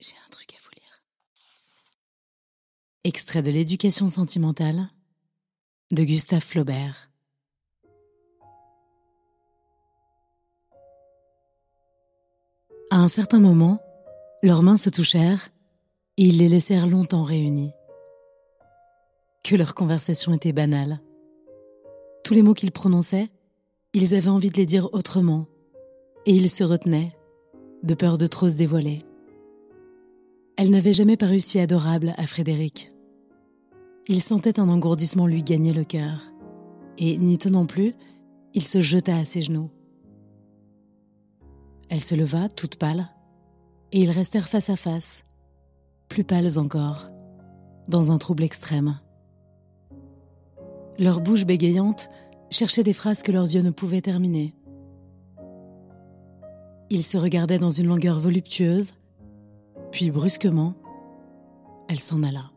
J'ai un truc à vous lire. Extrait de L'Éducation sentimentale de Gustave Flaubert. À un certain moment, leurs mains se touchèrent et ils les laissèrent longtemps réunis. Que leur conversation était banale. Tous les mots qu'ils prononçaient, ils avaient envie de les dire autrement et ils se retenaient, de peur de trop se dévoiler. Elle n'avait jamais paru si adorable à Frédéric. Il sentait un engourdissement lui gagner le cœur, et, n'y tenant plus, il se jeta à ses genoux. Elle se leva, toute pâle, et ils restèrent face à face, plus pâles encore, dans un trouble extrême. Leur bouche bégayante cherchait des phrases que leurs yeux ne pouvaient terminer. Ils se regardaient dans une langueur voluptueuse, puis brusquement, elle s'en alla.